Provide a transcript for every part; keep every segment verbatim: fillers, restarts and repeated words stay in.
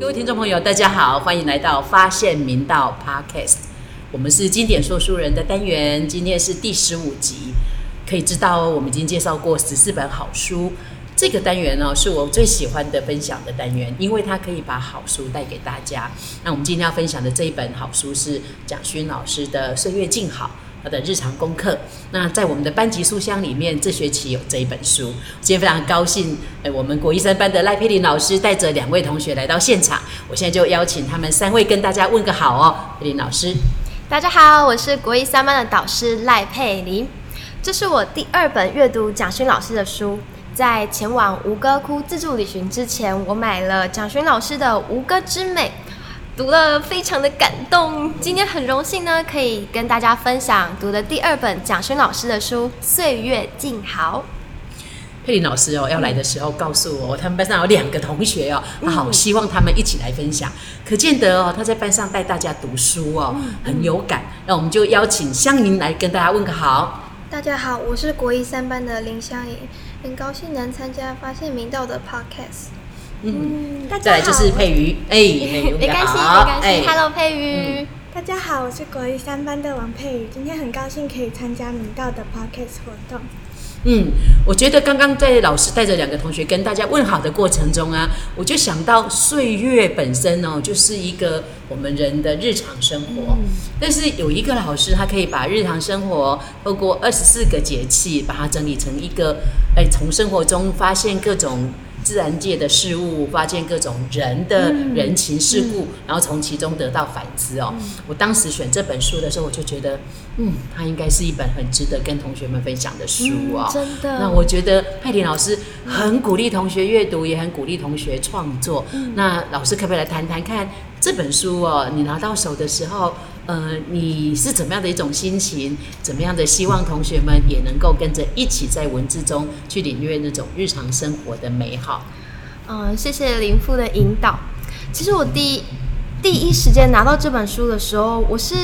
各位听众朋友，大家好，欢迎来到发现明道 Podcast， 我们是经典说书人的单元，今天是第十五集。可以知道我们已经介绍过十四本好书，这个单元呢、哦、是我最喜欢的分享的单元，因为它可以把好书带给大家。那我们今天要分享的这一本好书是蒋勋老师的《岁月静好》，他的日常功课。那在我们的班级书箱里面，这学期有这一本书。今天非常高兴，呃、我们国一三班的赖佩玲老师带着两位同学来到现场，我现在就邀请他们三位跟大家问个好哦。佩玲老师，大家好，我是国一三班的导师赖佩玲，这是我第二本阅读蒋勋老师的书。在前往吴哥窟自助旅行之前，我买了蒋勋老师的《吴哥之美》，读了非常的感动。今天很荣幸呢，可以跟大家分享读的第二本蒋勋老师的书《岁月静好》。佩玲老师哦，要来的时候告诉我，他们班上有两个同学哦，他好希望他们一起来分享，可见得哦，他在班上带大家读书哦，很有感。那我们就邀请湘瀅来跟大家问个好。大家好，我是国一三班的林湘瀅，很高兴能参加《发现明道》的 podcast。嗯，大家好。再来就是佩瑜，哎、欸，没关系，没关系。欸、Hello， 佩瑜、嗯。大家好，我是国一三班的王佩瑜，今天很高兴可以参加明道的 podcast 活动。嗯，我觉得刚刚在老师带着两个同学跟大家问好的过程中啊，我就想到岁月本身哦，就是一个我们人的日常生活。嗯、但是有一个老师，他可以把日常生活透过二十四个节气，把它整理成一个，哎，从生活中发现各种自然界的事物，发现各种人的人情世故，嗯嗯、然后从其中得到反思哦。嗯、我当时选这本书的时候，我就觉得，嗯，它应该是一本很值得跟同学们分享的书哦。嗯、真的。那我觉得佩玲老师很鼓励同学阅读，也很鼓励同学创作。嗯、那老师可不可以来谈谈看这本书哦？你拿到手的时候，呃，你是怎么样的一种心情？怎么样的希望同学们也能够跟着一起在文字中去领略那种日常生活的美好？嗯，谢谢林副的引导。其实我第第一时间拿到这本书的时候，我是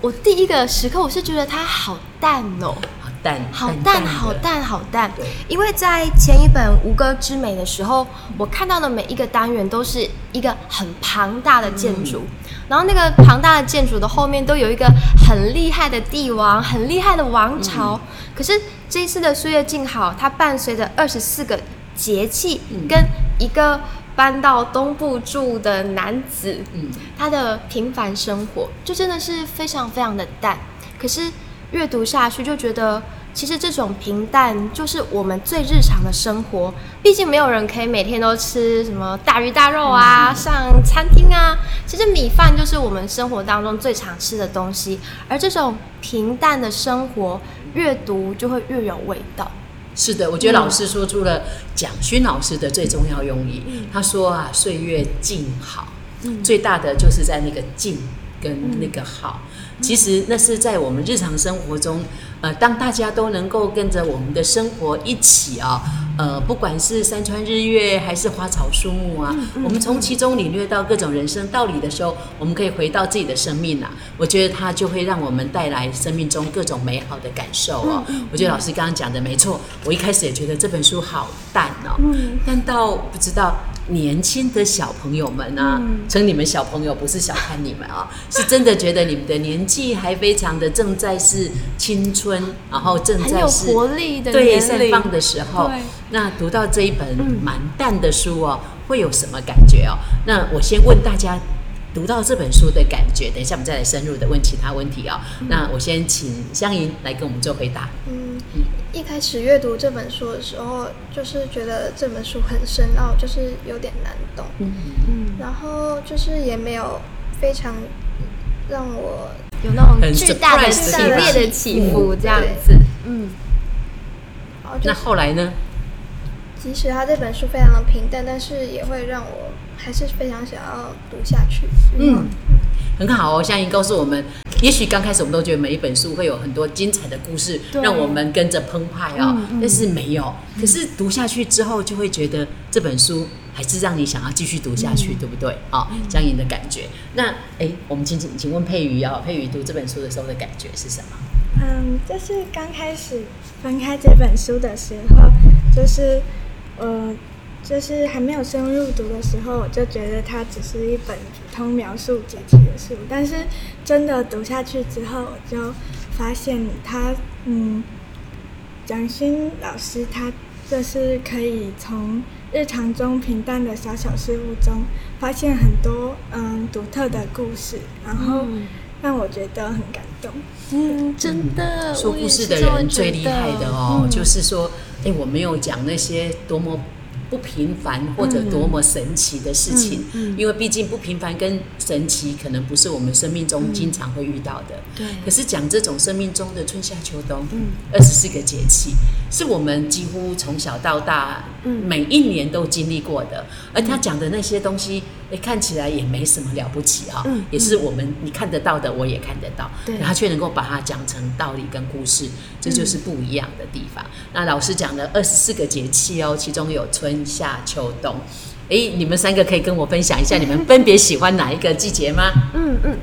我第一个时刻，我是觉得它好淡哦，好淡，好淡，好淡，好淡。因为在前一本《吴哥之美》的时候，我看到的每一个单元都是一个很庞大的建筑。嗯，然后那个庞大的建筑的后面都有一个很厉害的帝王，很厉害的王朝。嗯、可是这一次的岁月静好，它伴随着二十四个节气，嗯、跟一个搬到东部住的男子，嗯、他的平凡生活，就真的是非常非常的淡。可是阅读下去就觉得，其实这种平淡就是我们最日常的生活。毕竟没有人可以每天都吃什么大鱼大肉啊，上餐厅啊。其实米饭就是我们生活当中最常吃的东西，而这种平淡的生活，越读就会越有味道。是的，我觉得老师说出了蒋勋老师的最重要用意。嗯、他说啊，岁月静好，嗯、最大的就是在那个静跟那个好。嗯、其实那是在我们日常生活中，呃，当大家都能够跟着我们的生活一起啊、哦。呃，不管是山川日月还是花草树木啊，嗯嗯、我们从其中领略到各种人生道理的时候，我们可以回到自己的生命啊，我觉得它就会让我们带来生命中各种美好的感受哦。嗯嗯、我觉得老师刚刚讲的没错，我一开始也觉得这本书好淡哦，嗯、但到不知道年轻的小朋友们啊，嗯、称你们小朋友不是小看你们啊，是真的觉得你们的年纪还非常的正在是青春，然后正在是很有活力的年龄，对，绽放的时候。那读到这一本蛮淡的书哦，会有什么感觉哦？那我先问大家读到这本书的感觉，等一下我们再来深入的问其他问题哦。嗯、那我先请湘瀅来跟我们做回答。嗯，一开始阅读这本书的时候，就是觉得这本书很深奥，就是有点难懂。嗯嗯，然后就是也没有非常让我有那种巨大的剧烈的起伏这样子。嗯，那后来呢？即使他这本书非常的平淡，但是也会让我还是非常想要读下去。嗯，很好哦，湘瀅告诉我们，也许刚开始我们都觉得每一本书会有很多精彩的故事，让我们跟着澎湃哦，嗯嗯、但是没有。可是读下去之后，就会觉得这本书还是让你想要继续读下去，嗯、对不对？啊、哦，这样你的感觉。那哎，我们请请请问佩瑜啊，佩瑜读这本书的时候的感觉是什么？嗯，就是刚开始翻开这本书的时候，就是呃，就是还没有深入读的时候，我就觉得它只是一本普通描述节气的书。但是真的读下去之后，我就发现它，嗯，蒋勋老师他就是可以从日常中平淡的小小事物中，发现很多嗯独特的故事，然后。嗯让我觉得很感动。嗯，真的，说故事的人最厉害的哦，嗯、就是说，哎、欸，我没有讲那些多么不平凡或者多么神奇的事情，嗯嗯嗯、因为毕竟不平凡跟神奇可能不是我们生命中经常会遇到的。嗯、对。可是讲这种生命中的春夏秋冬，二十四个节气，是我们几乎从小到大，嗯、每一年都经历过的。而他讲的那些东西。欸、看起来也没什么了不起啊、哦嗯嗯，也是我们你看得到的，我也看得到，然后却能够把它讲成道理跟故事，这就是不一样的地方。嗯、那老师讲了二十四个节气哦，其中有春夏秋冬。哎、欸，你们三个可以跟我分享一下，你们分别喜欢哪一个季节吗？嗯嗯，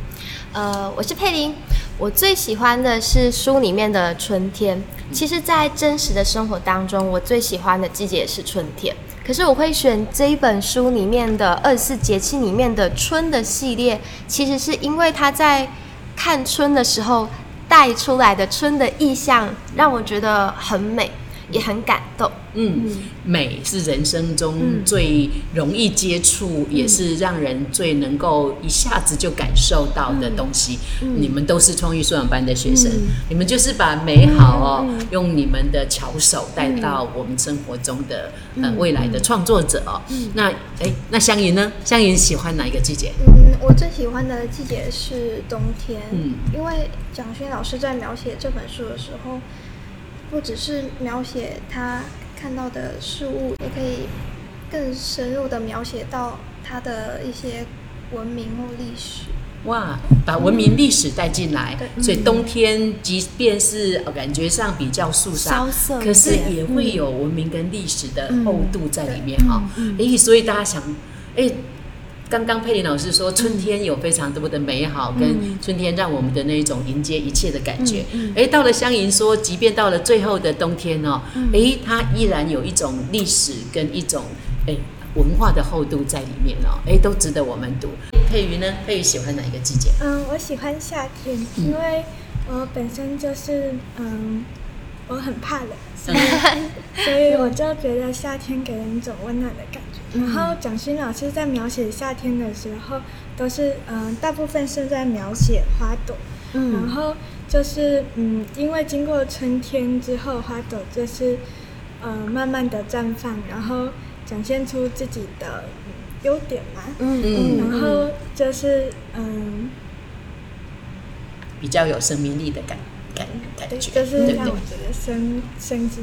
呃，我是佩玲，我最喜欢的是书里面的春天。其实，在真实的生活当中，我最喜欢的季节是春天。可是我会选这一本书里面的二十四节气里面的春的系列，其实是因为他在看春的时候带出来的春的意象，让我觉得很美，也很感动。嗯，美是人生中最容易接触，嗯、也是让人最能够一下子就感受到的东西。嗯、你们都是创意素养班的学生，嗯、你们就是把美好哦，嗯、用你们的巧手带到我们生活中的、嗯呃、未来的创作者哦。嗯、那哎，那湘云呢？湘云喜欢哪一个季节？嗯，我最喜欢的季节是冬天。嗯，因为蒋勋老师在描写这本书的时候，不只是描写他看到的事物，也可以更深入的描写到他的一些文明或历史。哇，把文明历史带进来，嗯、所以冬天即便是感觉上比较肃杀，可是也会有文明跟历史的厚度在里面哈。嗯哦欸、所以大家想，哎、欸。刚刚佩玲老师说，春天有非常多的美好，嗯、跟春天让我们的那种迎接一切的感觉。嗯嗯、到了湘云说，即便到了最后的冬天哦，嗯、它依然有一种历史跟一种文化的厚度在里面哦，都值得我们读。佩瑜呢？佩瑜喜欢哪一个季节？嗯，我喜欢夏天，因为我本身就是嗯，我很怕冷，所以, 所以我就觉得夏天给人一种温暖的感觉。然后蒋勋老师在描写夏天的时候，都是嗯、呃，大部分是在描写花朵，嗯、然后就是嗯，因为经过春天之后，花朵就是呃慢慢的绽放，然后展现出自己的优点嘛，嗯嗯，然后就是嗯，比较有生命力的感觉。感觉就是让我觉得生生机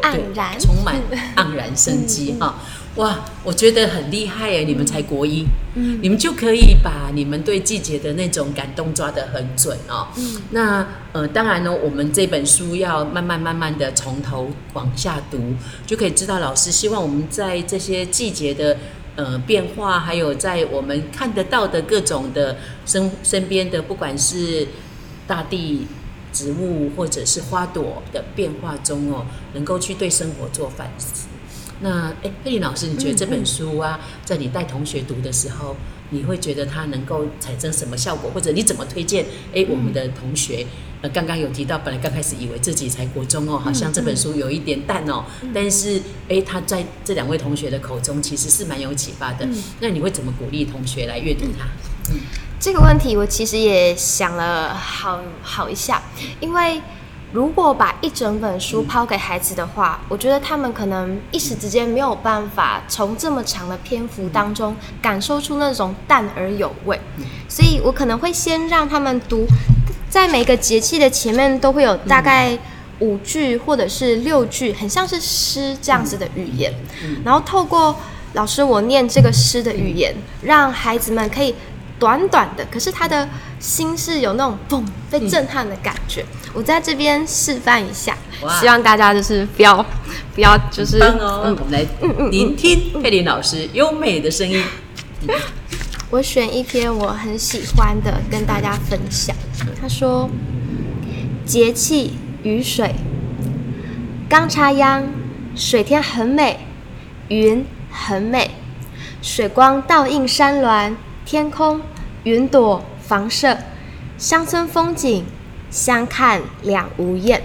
盎然，充满盎然生机哈！哇，我觉得很厉害哎！你们才国一，嗯、你们就可以把你们对季节的那种感动抓得很准哦。嗯、那呃，当然呢，我们这本书要慢慢慢慢的从头往下读，就可以知道老师希望我们在这些季节的。呃，变化还有在我们看得到的各种的身身边的，不管是大地。植物或者是花朵的变化中哦，能够去对生活做反思。那哎，佩玲老师，你觉得这本书啊，嗯嗯、在你带同学读的时候，你会觉得它能够产生什么效果，或者你怎么推荐？哎，我们的同学，呃，刚刚有提到，本来刚开始以为自己才国中哦，好像这本书有一点淡哦，嗯嗯、但是哎，他在这两位同学的口中其实是蛮有启发的。嗯、那你会怎么鼓励同学来阅读它？嗯嗯这个问题我其实也想了好好一下，因为如果把一整本书抛给孩子的话，嗯、我觉得他们可能一时之间没有办法从这么长的篇幅当中感受出那种淡而有味，嗯、所以我可能会先让他们读，在每个节气的前面都会有大概五句或者是六句，很像是诗这样子的语言，嗯嗯、然后透过老师我念这个诗的语言，让孩子们可以短短的，可是他的心是有那种嘣被震撼的感觉、嗯、我在这边示范一下，希望大家就是不要不要就是很棒哦、嗯、我们来聆听佩玲老师优美的声音、嗯、我选一篇我很喜欢的跟大家分享。他说，节气雨水，刚插秧，水天很美，云很美，水光倒映山峦，天空云朵房舍，乡村风景相看两无厌。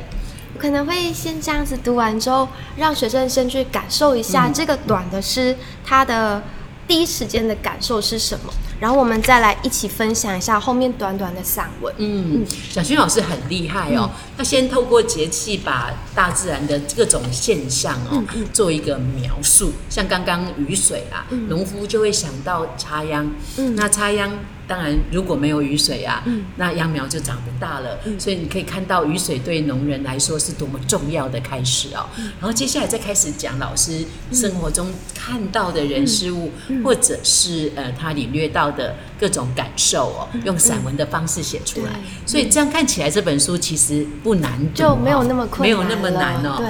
我可能会先这样子读完之后，让学生先去感受一下这个短的诗，它的第一时间的感受是什么，然后我们再来一起分享一下后面短短的散文。嗯，小薰老师很厉害哦，他、嗯、先透过节气把大自然的各种现象哦、嗯嗯、做一个描述，像刚刚雨水啊，农、嗯、夫就会想到插秧、嗯、那插秧当然如果没有雨水啊、嗯、那秧苗就长不大了、嗯、所以你可以看到雨水对农人来说是多么重要的开始哦、嗯、然后接下来再开始讲老师生活中看到的人事物、嗯嗯、或者是呃他领略到的各种感受哦、嗯、用散文的方式写出来、嗯、所以这样看起来这本书其实不难读、哦、就没有那么困难，没有那么难哦。对，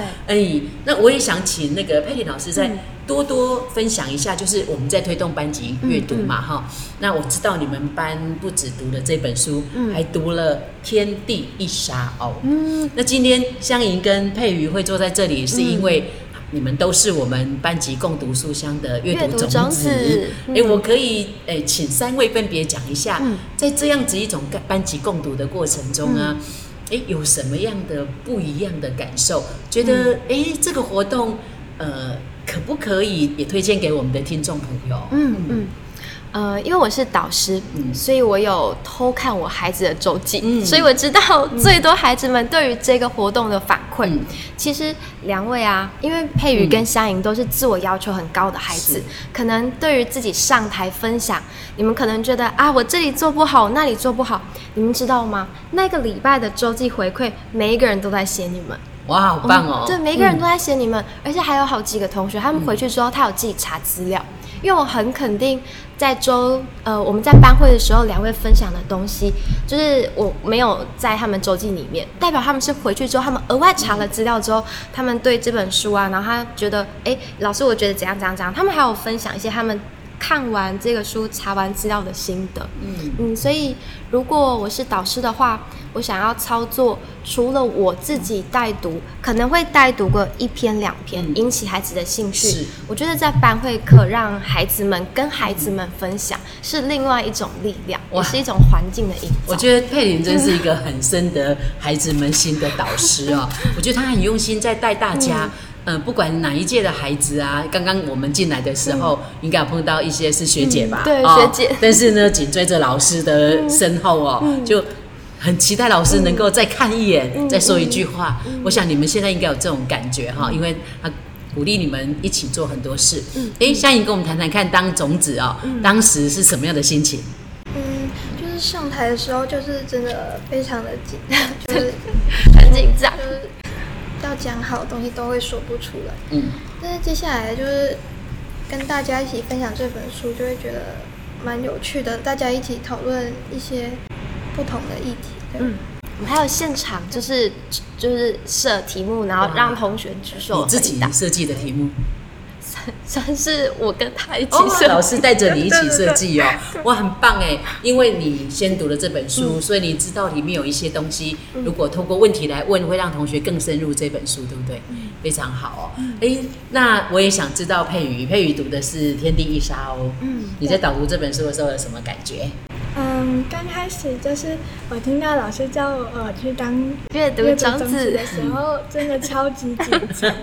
哎，那我也想请那个佩玲老师在、嗯多多分享一下，就是我们在推动班级阅读嘛，哈、嗯嗯。那我知道你们班不只读了这本书，嗯、还读了《天地一沙鸥》。嗯，那今天湘瀅跟佩瑜会坐在这里，是因为你们都是我们班级共读书香的阅读种子。哎、嗯欸，我可以、欸、请三位分别讲一下、嗯，在这样子一种班级共读的过程中啊。嗯欸、有什么样的不一样的感受？觉得哎、嗯欸，这个活动，呃。可不可以也推荐给我们的听众朋友？嗯嗯，呃，因为我是导师、嗯，所以我有偷看我孩子的周记、嗯，所以我知道最多孩子们对于这个活动的反馈、嗯。其实两位啊，因为佩瑜跟湘瀅都是自我要求很高的孩子，嗯、可能对于自己上台分享，你们可能觉得啊，我这里做不好，那里做不好，你们知道吗？那个礼拜的周记回馈，每一个人都在写你们。哇，好棒哦！嗯、对，每一个人都在写你们、嗯，而且还有好几个同学，他们回去之后，他有自己查资料。嗯、因为我很肯定，在周呃我们在班会的时候，两位分享的东西，就是我没有在他们周记里面，代表他们是回去之后，他们额外查了资料之后，他们对这本书啊，然后他觉得，哎，老师，我觉得怎样怎样怎样，他们还有分享一些他们看完这个书、查完资料的心得。嗯嗯，所以如果我是导师的话。我想要操作，除了我自己带读，可能会带读个一篇两篇、嗯，引起孩子的兴趣。我觉得在班会课让孩子们跟孩子们分享，嗯、是另外一种力量，也是一种环境的影响。我觉得佩玲真是一个很深得孩子们心的导师哦，我觉得她很用心在带大家。嗯呃、不管哪一届的孩子啊，刚刚我们进来的时候、嗯、应该有碰到一些是学姐吧？嗯、对、哦，学姐。但是呢，紧追着老师的身后哦，嗯、就。很期待老师能够再看一眼、嗯、再说一句话、嗯嗯、我想你们现在应该有这种感觉哈、嗯，因为他鼓励你们一起做很多事。哎、嗯，湘瀅跟我们谈谈看当种子哦、嗯，当时是什么样的心情？嗯，就是上台的时候就是真的非常的紧张，就是很紧张，就是要讲好的东西都会说不出来。嗯，但是接下来就是跟大家一起分享这本书，就会觉得蛮有趣的，大家一起讨论一些不同的议题。嗯，我们还有现场就是就是设题目，然后让同学举手。你自己设计的题目？算是我跟他一起设计、哦、老师带着你一起设计哦。哇，很棒哎！因为你先读了这本书、嗯，所以你知道里面有一些东西，嗯、如果透过问题来问，会让同学更深入这本书，对不对？嗯、非常好哦。哎、嗯，那我也想知道佩瑜，佩瑜读的是《天地一沙鸥》。嗯，你在导读这本书的时候有什么感觉？嗯，刚开始就是我听到老师叫我、呃、去当阅读种子的时候，真的超级紧张，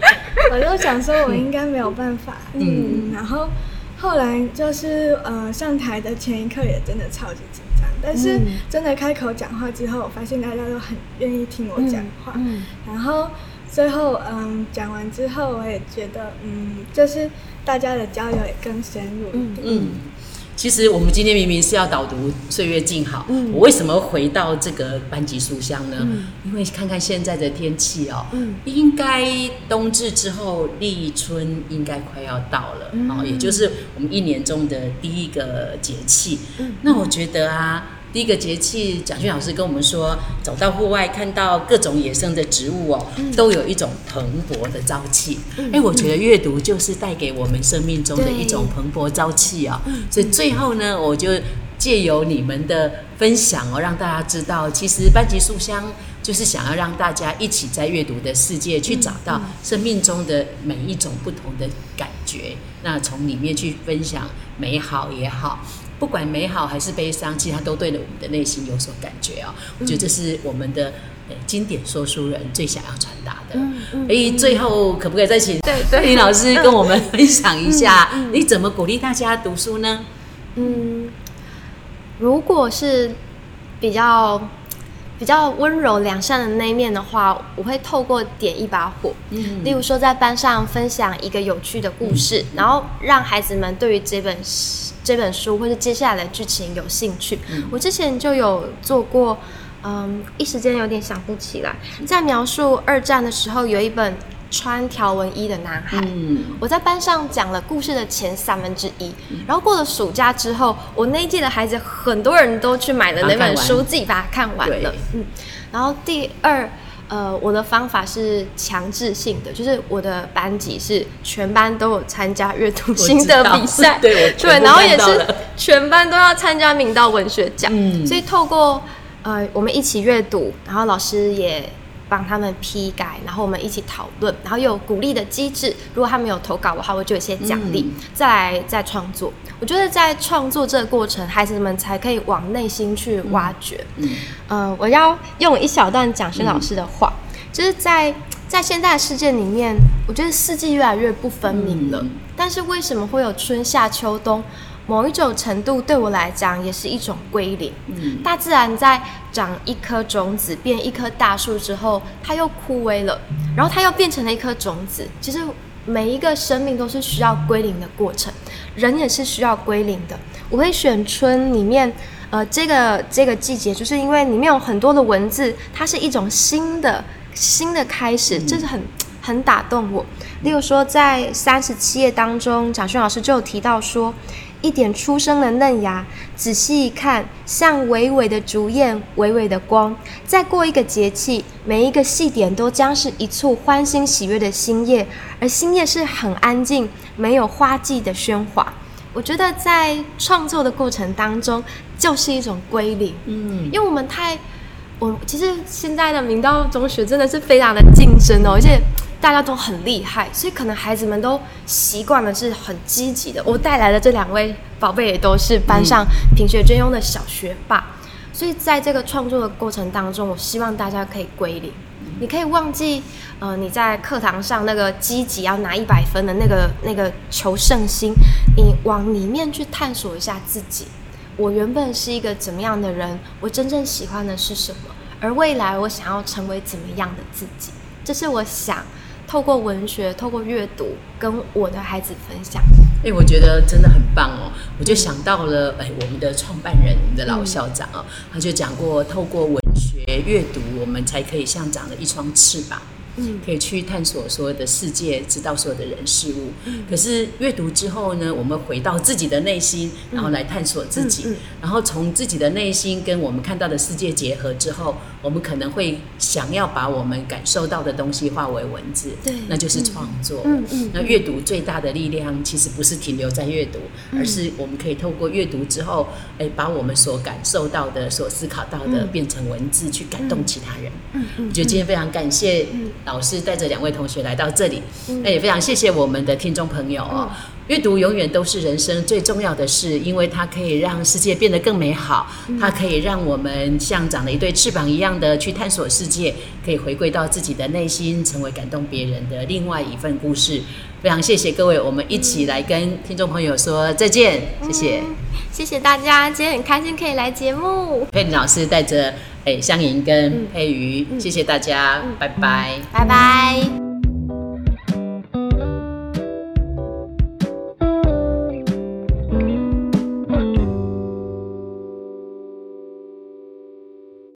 我就想说我应该没有办法。嗯，嗯然后后来就是呃上台的前一刻也真的超级紧张，但是真的开口讲话之后，我发现大家都很愿意听我讲话。嗯，嗯然后最后嗯讲完之后，我也觉得嗯就是大家的交流也更深入一点。嗯。嗯其其实我们今天明明是要导读岁月静好、嗯、我为什么回到这个班级书香呢、嗯、因为看看现在的天气哦、嗯、应该冬至之后立春应该快要到了、嗯哦、也就是我们一年中的第一个节气、嗯、那我觉得啊第一个节气，蒋勋老师跟我们说，走到户外看到各种野生的植物哦，嗯、都有一种蓬勃的朝气。哎、嗯，我觉得阅读就是带给我们生命中的一种蓬勃朝气啊、哦。所以最后呢，我就借由你们的分享哦，让大家知道，其实班级书香就是想要让大家一起在阅读的世界去找到生命中的每一种不同的感觉，那从里面去分享美好也好。不管美好还是悲伤，其实它都对了我们的内心有所感觉哦。我觉得这是我们的、呃、经典说书人最想要传达的。嗯嗯、所以最后可不可以再请林老师跟我们分享一下，嗯嗯、你怎么鼓励大家读书呢？嗯，如果是比较比较温柔良善的那一面的话，我会透过点一把火，嗯、例如说在班上分享一个有趣的故事，嗯、然后让孩子们对于这本。这本书或者接下来的剧情有兴趣、嗯、我之前就有做过嗯，一时间有点想不起来，在描述二战的时候有一本穿条纹衣的男孩、嗯、我在班上讲了故事的前三分之一、嗯、然后过了暑假之后，我那一届的孩子很多人都去买了那本书，自己把它看完了、嗯、然后第二呃，我的方法是强制性的，就是我的班级是全班都有参加阅读心得比赛，对，对，然后也是全班都要参加明道文学奖、嗯、所以透过呃我们一起阅读，然后老师也帮他们批改，然后我们一起讨论，然后有鼓励的机制，如果他们有投稿的话，我就有些奖励、嗯、再来再创作。我觉得在创作这个过程，孩子们才可以往内心去挖掘。嗯，呃、我要用一小段蒋勋老师的话，嗯、就是在在现在的世界里面，我觉得四季越来越不分明了。嗯、但是为什么会有春夏秋冬？某一种程度对我来讲也是一种归零。嗯、大自然在长一颗种子变一棵大树之后，它又枯萎了，然后它又变成了一颗种子。其实。每一个生命都是需要归零的过程，人也是需要归零的。我会选春里面，呃，这个这个季节，就是因为里面有很多的文字，它是一种新的新的开始，这是很很打动我。例如说，在三十七页当中，蒋勋老师就有提到说，一点初生的嫩芽，仔细一看，像微微的竹叶，微微的光。再过一个节气，每一个细点都将是一簇欢欣喜悦的新叶，而新叶是很安静，没有花季的喧哗。我觉得在创作的过程当中，就是一种归零。嗯，因为我们太，我其实现在的明道中学真的是非常的竞争哦，而且。大家都很厉害，所以可能孩子们都习惯了是很积极的。我带来的这两位宝贝也都是班上品学兼优的小学霸，所以在这个创作的过程当中，我希望大家可以归零。你可以忘记，呃，你在课堂上那个积极要拿一百分的那个那个求胜心，你往里面去探索一下自己。我原本是一个怎么样的人？我真正喜欢的是什么？而未来我想要成为怎么样的自己？这是我想。透过文学，透过阅读，跟我的孩子分享。哎、欸，我觉得真的很棒哦！我就想到了，哎、嗯欸，我们的创办人，我们的老校长哦，嗯、他就讲过，透过文学阅读，我们才可以像长了一双翅膀，嗯，可以去探索所有的世界，知道所有的人事物。嗯、可是阅读之后呢，我们回到自己的内心，然后来探索自己，嗯嗯嗯、然后从自己的内心跟我们看到的世界结合之后。我们可能会想要把我们感受到的东西化为文字，对，那就是创作。嗯嗯嗯、那阅读最大的力量其实不是停留在阅读，嗯、而是我们可以透过阅读之后，哎，把我们所感受到的、所思考到的、嗯、变成文字，去感动其他人。嗯嗯、我觉得今天非常感谢老师带着两位同学来到这里，嗯、那也非常谢谢我们的听众朋友哦。嗯阅读永远都是人生最重要的事，因为它可以让世界变得更美好，嗯、它可以让我们像长了一对翅膀一样的去探索世界，可以回归到自己的内心，成为感动别人的另外一份故事。非常谢谢各位，我们一起来跟听众朋友说再见，谢谢，嗯、谢谢大家，今天很开心可以来节目。佩玲老师带着哎湘瑩跟佩瑜，嗯、谢谢大家，嗯、拜拜，拜拜。